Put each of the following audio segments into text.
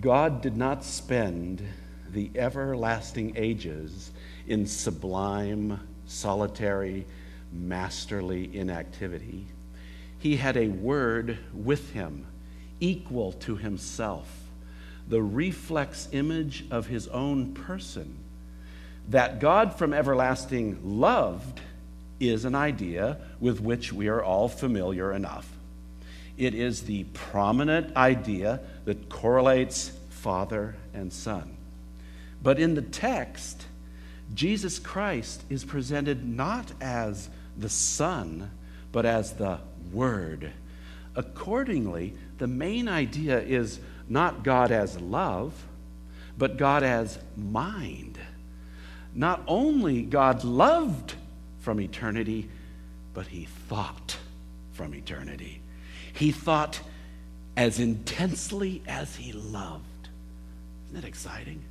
God did not spend the everlasting ages in sublime, solitary, masterly inactivity. He had a word with him, equal to himself, the reflex image of his own person. That God from everlasting loved is an idea with which we are all familiar enough. It is the prominent idea that correlates Father and Son. But in the text, Jesus Christ is presented not as the Son, but as the Word. Accordingly, the main idea is not God as love, but God as mind. Not only God loved from eternity, but he thought from eternity. He thought as intensely as he loved. Isn't that exciting?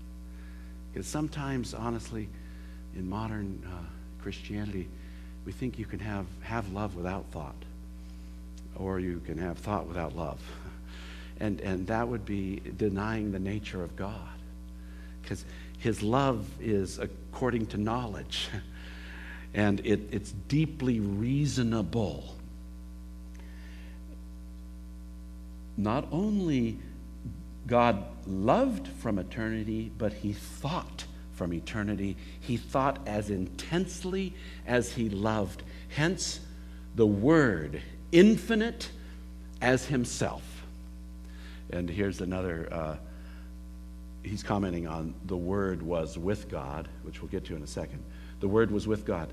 Because sometimes, honestly, in modern Christianity, we think you can have love without thought, or you can have thought without love. And that would be denying the nature of God, because his love is according to knowledge, and it's deeply reasonable. Not only God loved from eternity, but he thought from eternity. He thought as intensely as he loved. Hence, the Word, infinite as himself. And here's another... he's commenting on the Word was with God, which we'll get to in a second. The Word was with God.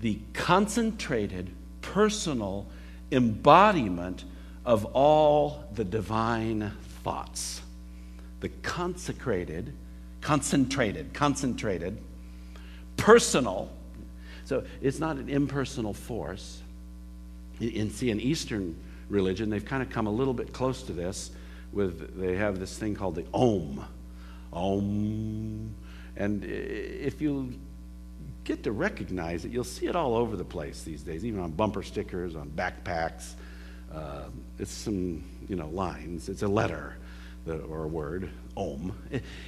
The concentrated, personal embodiment of all the divine thoughts. The concentrated, personal. So it's not an impersonal force. In Eastern religion, they've kind of come a little bit close to this. They have this thing called the Om. Om. And if you get to recognize it, you'll see it all over the place these days, even on bumper stickers, on backpacks. It's some, lines. It's a letter or a word, Om.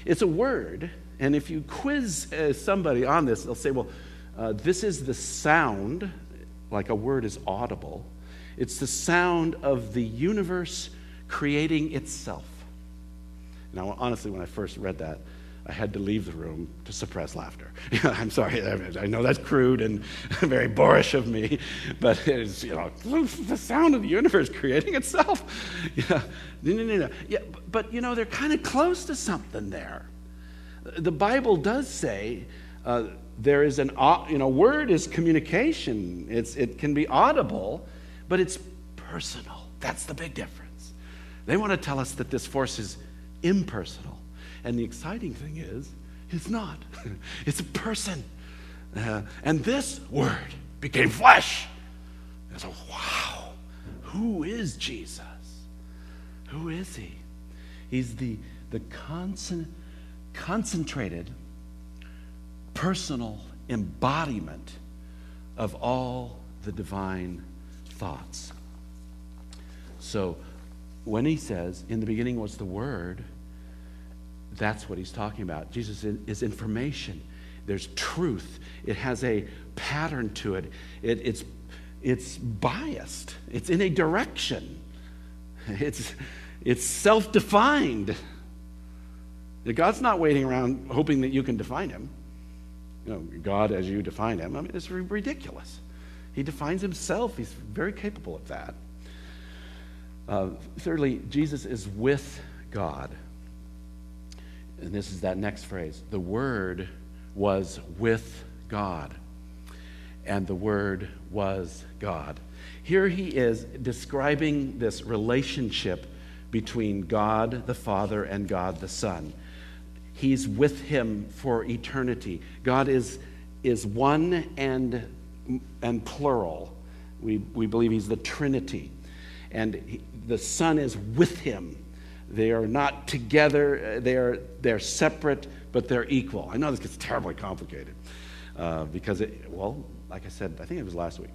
It's a word. And if you quiz somebody on this, they'll say, this is the sound, like a word is audible. It's the sound of the universe creating itself. Now, honestly, when I first read that, I had to leave the room to suppress laughter. I'm sorry, I know that's crude and very boorish of me, but it's, the sound of the universe creating itself. Yeah, but, they're kind of close to something there. The Bible does say there is word is communication. It can be audible, but it's personal. That's the big difference. They want to tell us that this force is impersonal. And the exciting thing is, it's not. It's a person. And this Word became flesh. And so, wow, who is Jesus? Who is he? He's the concentrated, personal embodiment of all the divine thoughts. So, when he says, in the beginning was the Word, that's what he's talking about. Jesus is information. There's truth. It has a pattern to it. It's biased. It's in a direction. It's self-defined. God's not waiting around hoping that you can define him. God as you define him. I mean, it's ridiculous. He defines himself. He's very capable of that. Thirdly, Jesus is with God. And this is that next phrase. The Word was with God. And the Word was God. Here he is describing this relationship between God the Father and God the Son. He's with him for eternity. God is one and plural. We believe he's the Trinity. And the Son is with him. They are not together. They're separate, but they're equal. I know this gets terribly complicated because, like I said, I think it was last week.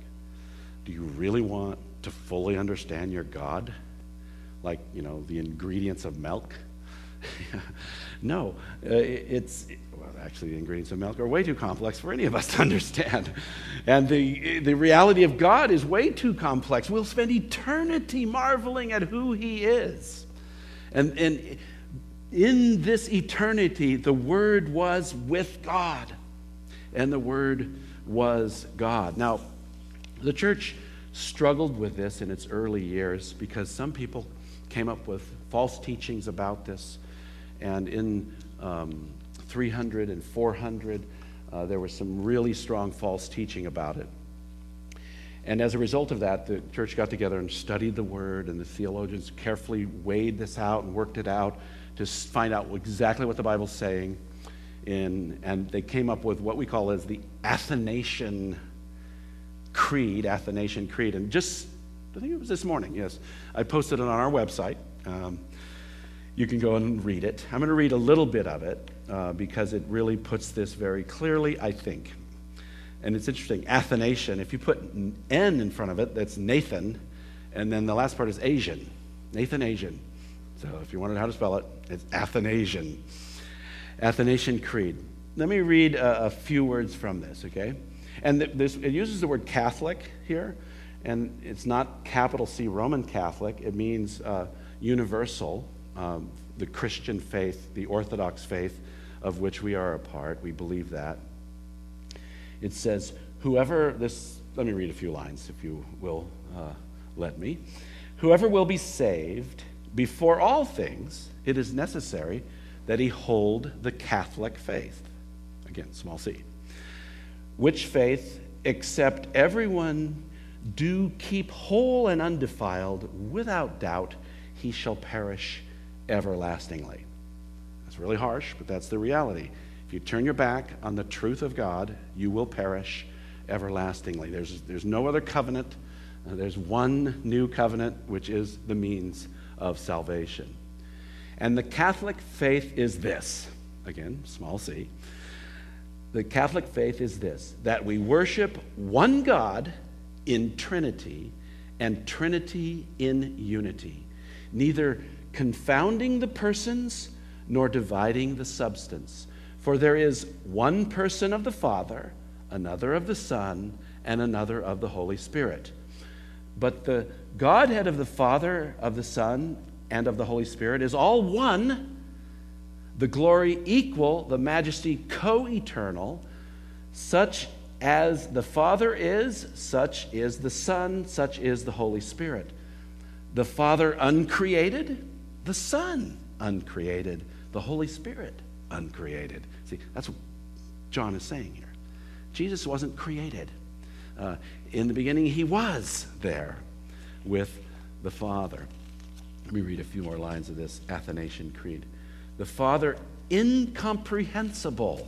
Do you really want to fully understand your God? Like, the ingredients of milk? No, actually, the ingredients of milk are way too complex for any of us to understand. And the reality of God is way too complex. We'll spend eternity marveling at who he is. And in this eternity, the Word was with God. And the Word was God. Now, the church struggled with this in its early years because some people came up with false teachings about this. And in 300 and 400, there was some really strong false teaching about it. And as a result of that, the church got together and studied the Word, and the theologians carefully weighed this out and worked it out to find out exactly what the Bible's saying. And they came up with what we call as the Athanasian Creed. And just, I think it was this morning, yes, I posted it on our website. You can go and read it. I'm going to read a little bit of it because it really puts this very clearly, I think. And it's interesting, Athanasian, if you put an N in front of it, that's Nathan, and then the last part is Asian, Nathanasian. So if you wondered how to spell it, it's Athanasian. Athanasian Creed. Let me read a few words from this, okay? And it uses the word Catholic here, and it's not capital C Roman Catholic. It means universal, the Christian faith, the Orthodox faith of which we are a part. We believe that. It says, let me read a few lines, if you will let me. Whoever will be saved, before all things, it is necessary that he hold the Catholic faith. Again, small c. Which faith, except everyone do keep whole and undefiled, without doubt, he shall perish everlastingly. That's really harsh, but that's the reality. If you turn your back on the truth of God, you will perish everlastingly. There's no other covenant. There's one new covenant, which is the means of salvation. And the Catholic faith is this. Again, small c. The Catholic faith is this, that we worship one God in Trinity and Trinity in unity, neither confounding the persons nor dividing the substance. For there is one person of the Father, another of the Son, and another of the Holy Spirit. But the Godhead of the Father, of the Son, and of the Holy Spirit is all one, the glory equal, the majesty co-eternal. Such as the Father is, such is the Son, such is the Holy Spirit. The Father uncreated, the Son uncreated, the Holy Spirit uncreated. See, that's what John is saying here. Jesus wasn't created. In the beginning, he was there with the Father. Let me read a few more lines of this Athanasian Creed. The Father incomprehensible,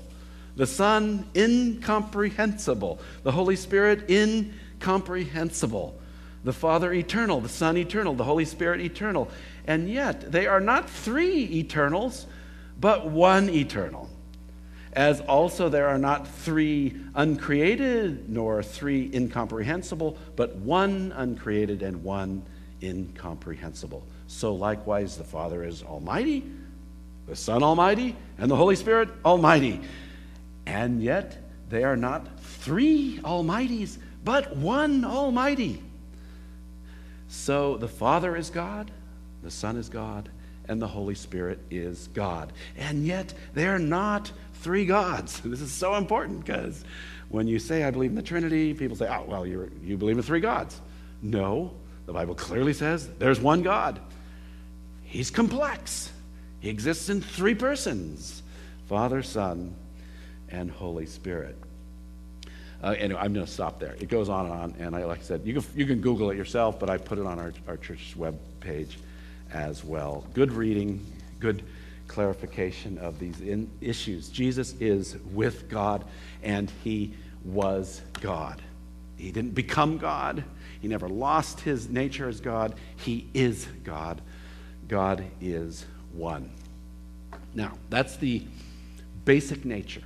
the Son incomprehensible, the Holy Spirit incomprehensible, the Father eternal, the Son eternal, the Holy Spirit eternal. And yet they are not three eternals, but one eternal. As also there are not three uncreated, nor three incomprehensible, but one uncreated and one incomprehensible. So likewise the Father is almighty, the Son almighty, and the Holy Spirit almighty. And yet they are not three almighties, but one almighty. So the Father is God, the Son is God, and the Holy Spirit is God. And yet they're not three gods. This is so important, because when you say, I believe in the Trinity, people say, oh, well, you believe in three gods. No, the Bible clearly says there's one God. He's complex. He exists in three persons, Father, Son, and Holy Spirit. Anyway, I'm going to stop there. It goes on, and I, like I said, you can Google it yourself, but I put it on our church's webpage as well. Good reading, good clarification of these issues. Jesus is with God, and he was God. He didn't become God. He never lost his nature as God. He is God. God is one. Now, that's the basic nature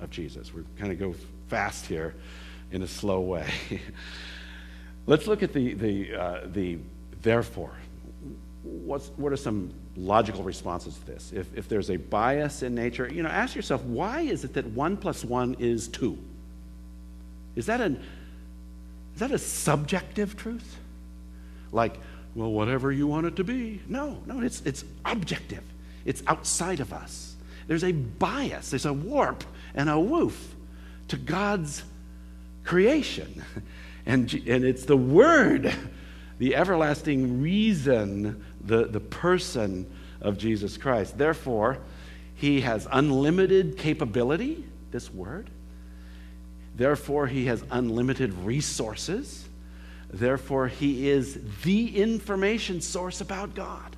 of Jesus. We're kind of go fast here in a slow way. Let's look at the therefore. what are some logical responses to this? If there's a bias in nature, ask yourself, why is it that 1 + 1 is 2? Is that a subjective truth? Like, well, whatever you want it to be. No, it's objective. It's outside of us. There's a bias, there's a warp and a woof to God's creation. And it's the Word, the everlasting reason, the person of Jesus Christ. Therefore, he has unlimited capability, this Word. Therefore, he has unlimited resources. Therefore, he is the information source about God.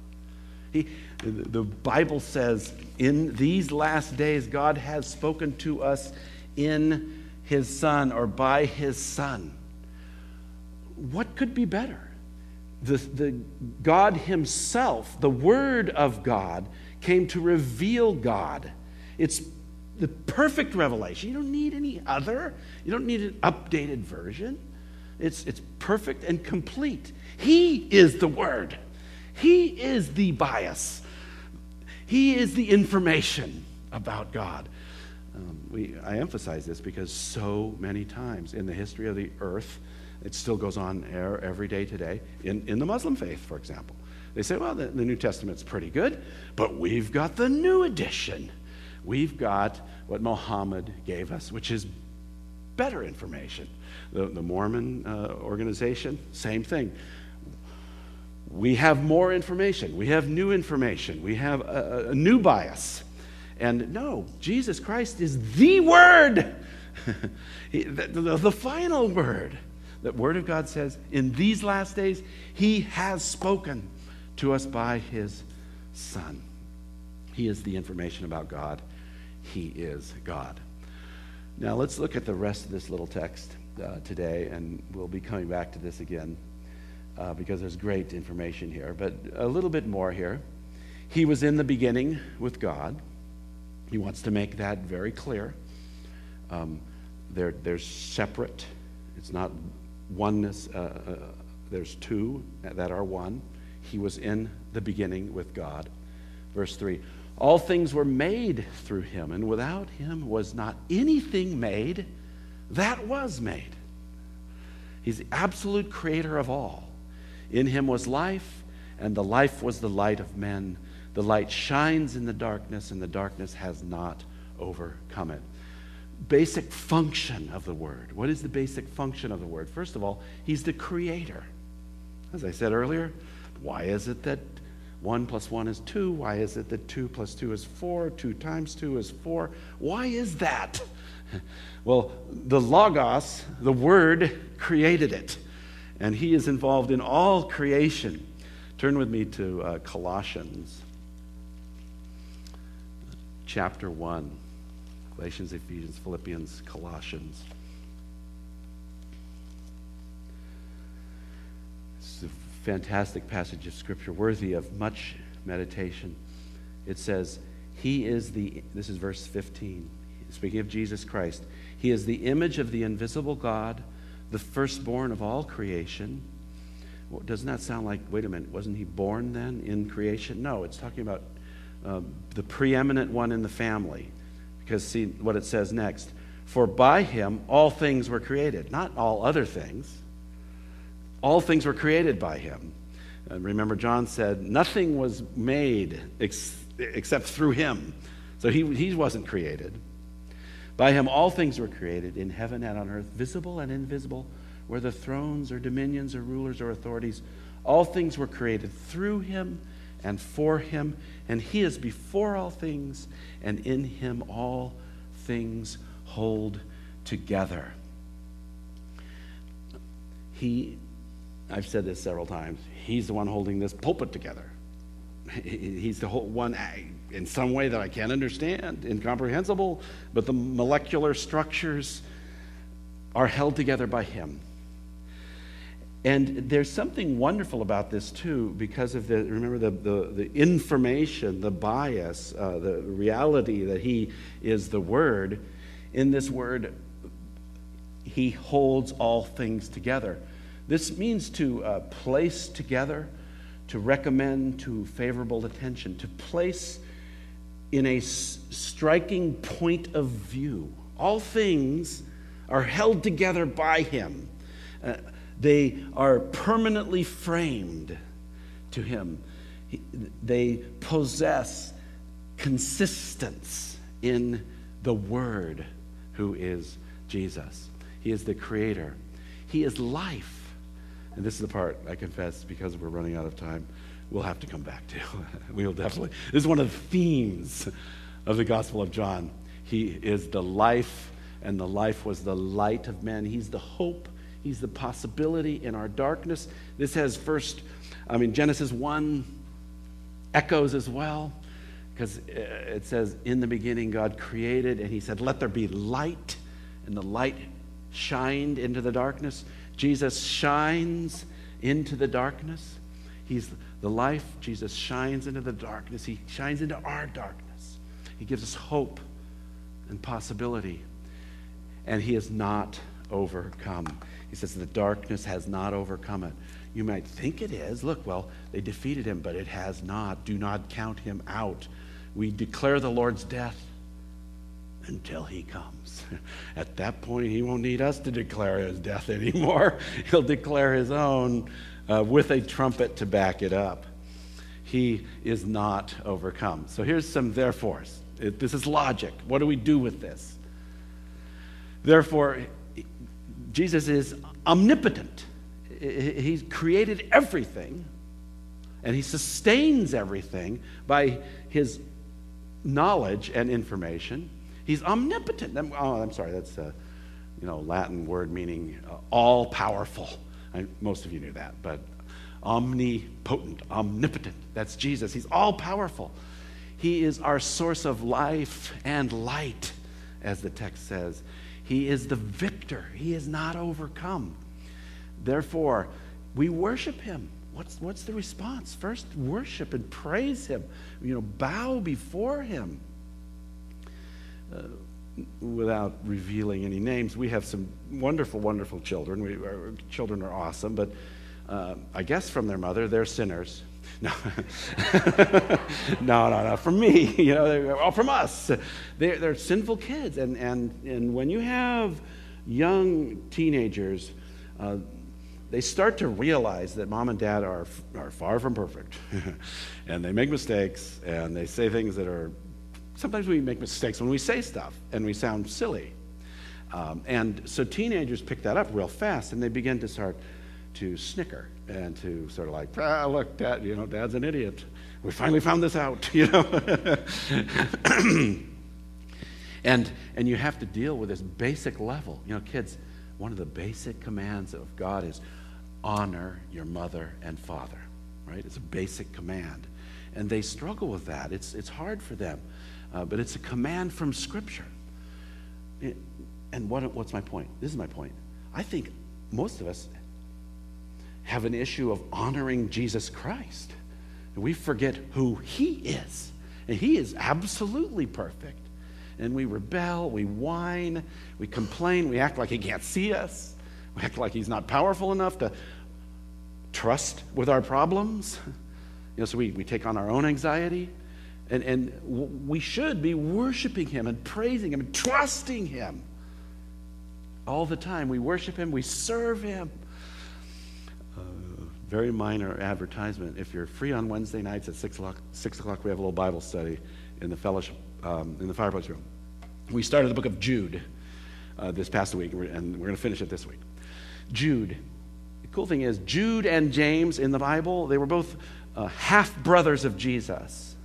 The Bible says, in these last days, God has spoken to us in his Son, or by his Son. What could be better? The God himself, the Word of God, came to reveal God. It's the perfect revelation. You don't need any other. You don't need an updated version. It's perfect and complete. He is the Word. He is the bias. He is the information about God. I emphasize this because so many times in the history of the earth, it still goes on every day today, in the Muslim faith, for example. They say, well, the New Testament's pretty good, but we've got the new edition. We've got what Muhammad gave us, which is better information. The Mormon organization, same thing. We have more information. We have new information. We have a new bias. And no, Jesus Christ is the Word, the final Word. The Word of God says, in these last days, he has spoken to us by his Son. He is the information about God. He is God. Now, let's look at the rest of this little text today, and we'll be coming back to this again because there's great information here. But a little bit more here. He was in the beginning with God. He wants to make that very clear. They're separate. It's not oneness. There's two that are one. He was in the beginning with God. Verse 3, all things were made through him, and without him was not anything made that was made. He's the absolute creator of all. In him was life, and the life was the light of men. The light shines in the darkness, and the darkness has not overcome it. Basic function of the Word. What is the basic function of the Word? First of all, he's the creator. As I said earlier, why is it that 1 + 1 is 2? Why is it that 2 + 2 is 4? 2 × 2 is 4? Why is that? Well, the Logos, the Word, created it. And he is involved in all creation. Turn with me to Colossians chapter 1. Galatians, Ephesians, Philippians, Colossians. This is a fantastic passage of Scripture, worthy of much meditation. It says, this is verse 15, speaking of Jesus Christ, he is the image of the invisible God, the firstborn of all creation. Well, doesn't that sound like, wait a minute, wasn't he born then in creation? No, it's talking about the preeminent one in the family. Because see what it says next. For by him all things were created. Not all other things. All things were created by him. And remember, John said, nothing was made except through him. So he wasn't created. By him all things were created in heaven and on earth, visible and invisible, whether thrones or dominions or rulers or authorities. All things were created through him and for him, and he is before all things, and in him all things hold together. I've said this several times, he's the one holding this pulpit together. He's the whole one, in some way that I can't understand, incomprehensible, but the molecular structures are held together by him. And there's something wonderful about this, too, because of the information, the bias, the reality that he is the Word. In this Word, he holds all things together. This means to place together, to recommend to favorable attention, to place in a striking point of view. All things are held together by him. They are permanently framed to him. They possess consistence in the Word, who is Jesus. He is the Creator. He is life. And this is the part, I confess, because we're running out of time, we'll have to come back to. We'll definitely. This is one of the themes of the Gospel of John. He is the life, and the life was the light of men. He's the hope. He's the possibility in our darkness. This has Genesis 1 echoes as well, because it says, in the beginning God created, and he said, let there be light, and the light shined into the darkness. Jesus shines into the darkness. He's the life. Jesus shines into the darkness. He shines into our darkness. He gives us hope and possibility, and he is not overcome. He says the darkness has not overcome it. You might think it is. Look, well, they defeated him, but it has not. Do not count him out. We declare the Lord's death until he comes. At that point, he won't need us to declare his death anymore. He'll declare his own with a trumpet to back it up. He is not overcome. So here's some therefores. This is logic. What do we do with this? Therefore, Jesus is omnipotent. He's created everything, and he sustains everything by his knowledge and information. He's omnipotent. I'm sorry, that's a Latin word meaning all-powerful. Most of you knew that, but omnipotent, omnipotent, that's Jesus. He's all-powerful. He is our source of life and light, as the text says. He is the victor. He is not overcome. Therefore, we worship him. What's the response? First, worship and praise him. Bow before him. Without revealing any names, we have some wonderful, wonderful children. Our children are awesome, but I guess from their mother, they're sinners. No, no. From me, from us. They're sinful kids, and when you have young teenagers, they start to realize that mom and dad are far from perfect, and they make mistakes, and they say things that are. Sometimes we make mistakes when we say stuff, and we sound silly, and so teenagers pick that up real fast, and they begin to start to snicker and to sort of like, look, Dad, Dad's an idiot. We finally found this out, And you have to deal with this basic level. Kids, one of the basic commands of God is honor your mother and father, right? It's a basic command. And they struggle with that. It's hard for them, but it's a command from Scripture. And what's my point? This is my point. I think most of us have an issue of honoring Jesus Christ. We forget who he is. And he is absolutely perfect. And we rebel, we whine, we complain, we act like he can't see us. We act like he's not powerful enough to trust with our problems. So we take on our own anxiety. And we should be worshiping him and praising him and trusting him all the time. We worship him, we serve him. Very minor advertisement. If you're free on Wednesday nights at 6 o'clock, we have a little Bible study in the fellowship, in the fireplace room. We started the book of Jude this past week, and we're going to finish it this week. Jude. The cool thing is, Jude and James in the Bible, they were both half-brothers of Jesus.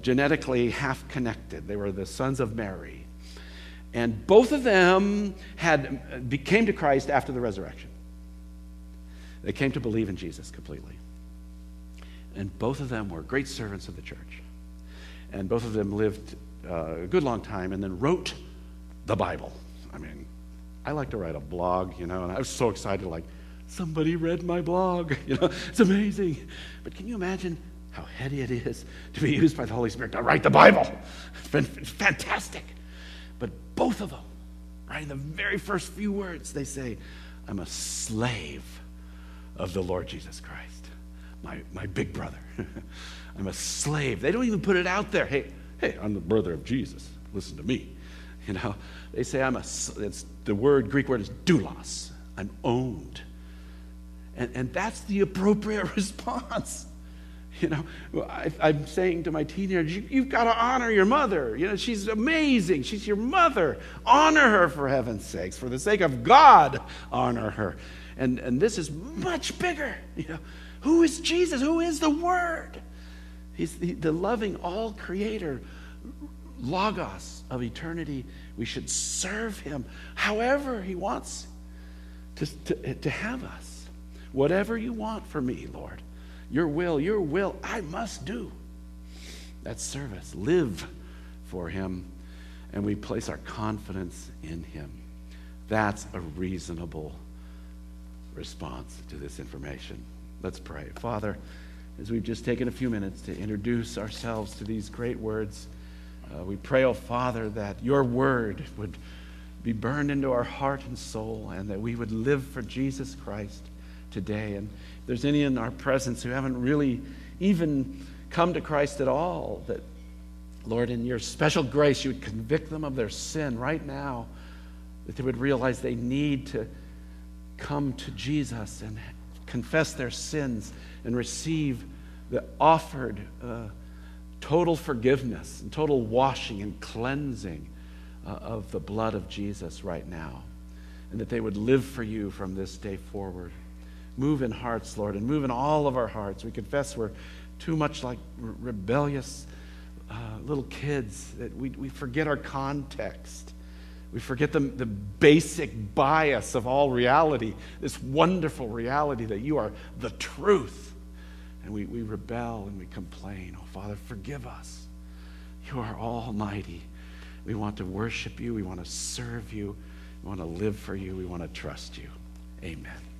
Genetically half-connected. They were the sons of Mary. And both of them came to Christ after the resurrection. They came to believe in Jesus completely. And both of them were great servants of the church. And both of them lived a good long time and then wrote the Bible. I like to write a blog, and I was so excited, like, somebody read my blog. It's amazing. But can you imagine how heady it is to be used by the Holy Spirit to write the Bible? It's been fantastic. But both of them, right in the very first few words, they say, I'm a slave of the Lord Jesus Christ. my big brother. I'm a slave. They don't even put it out there. Hey, I'm the brother of Jesus. Listen to me. You know, they say Greek word is doulos. I'm owned. And that's the appropriate response. You know, I'm saying to my teenagers, you've got to honor your mother. You know, she's amazing. She's your mother. Honor her for heaven's sakes. For the sake of God, honor her. And this is much bigger. You know, who is Jesus? Who is the Word? He's the loving all-creator, Logos of eternity. We should serve Him however He wants to have us. Whatever you want for me, Lord. Your will, I must do. That's service. Live for Him, and we place our confidence in Him. That's a reasonable response to this information. Let's pray. Father, as we've just taken a few minutes to introduce ourselves to these great words, we pray, oh Father, that your word would be burned into our heart and soul, and that we would live for Jesus Christ today. And if there's any in our presence who haven't really even come to Christ at all, that, Lord, in your special grace, you would convict them of their sin right now, that they would realize they need to come to Jesus and confess their sins and receive the offered total forgiveness and total washing and cleansing of the blood of Jesus right now, and that they would live for you from this day forward. Move in hearts, Lord, and move in all of our hearts. We confess we're too much like rebellious little kids, that we forget our context. We forget the basic bias of all reality, this wonderful reality that you are the truth. And we rebel and we complain. Oh, Father, forgive us. You are almighty. We want to worship you. We want to serve you. We want to live for you. We want to trust you. Amen.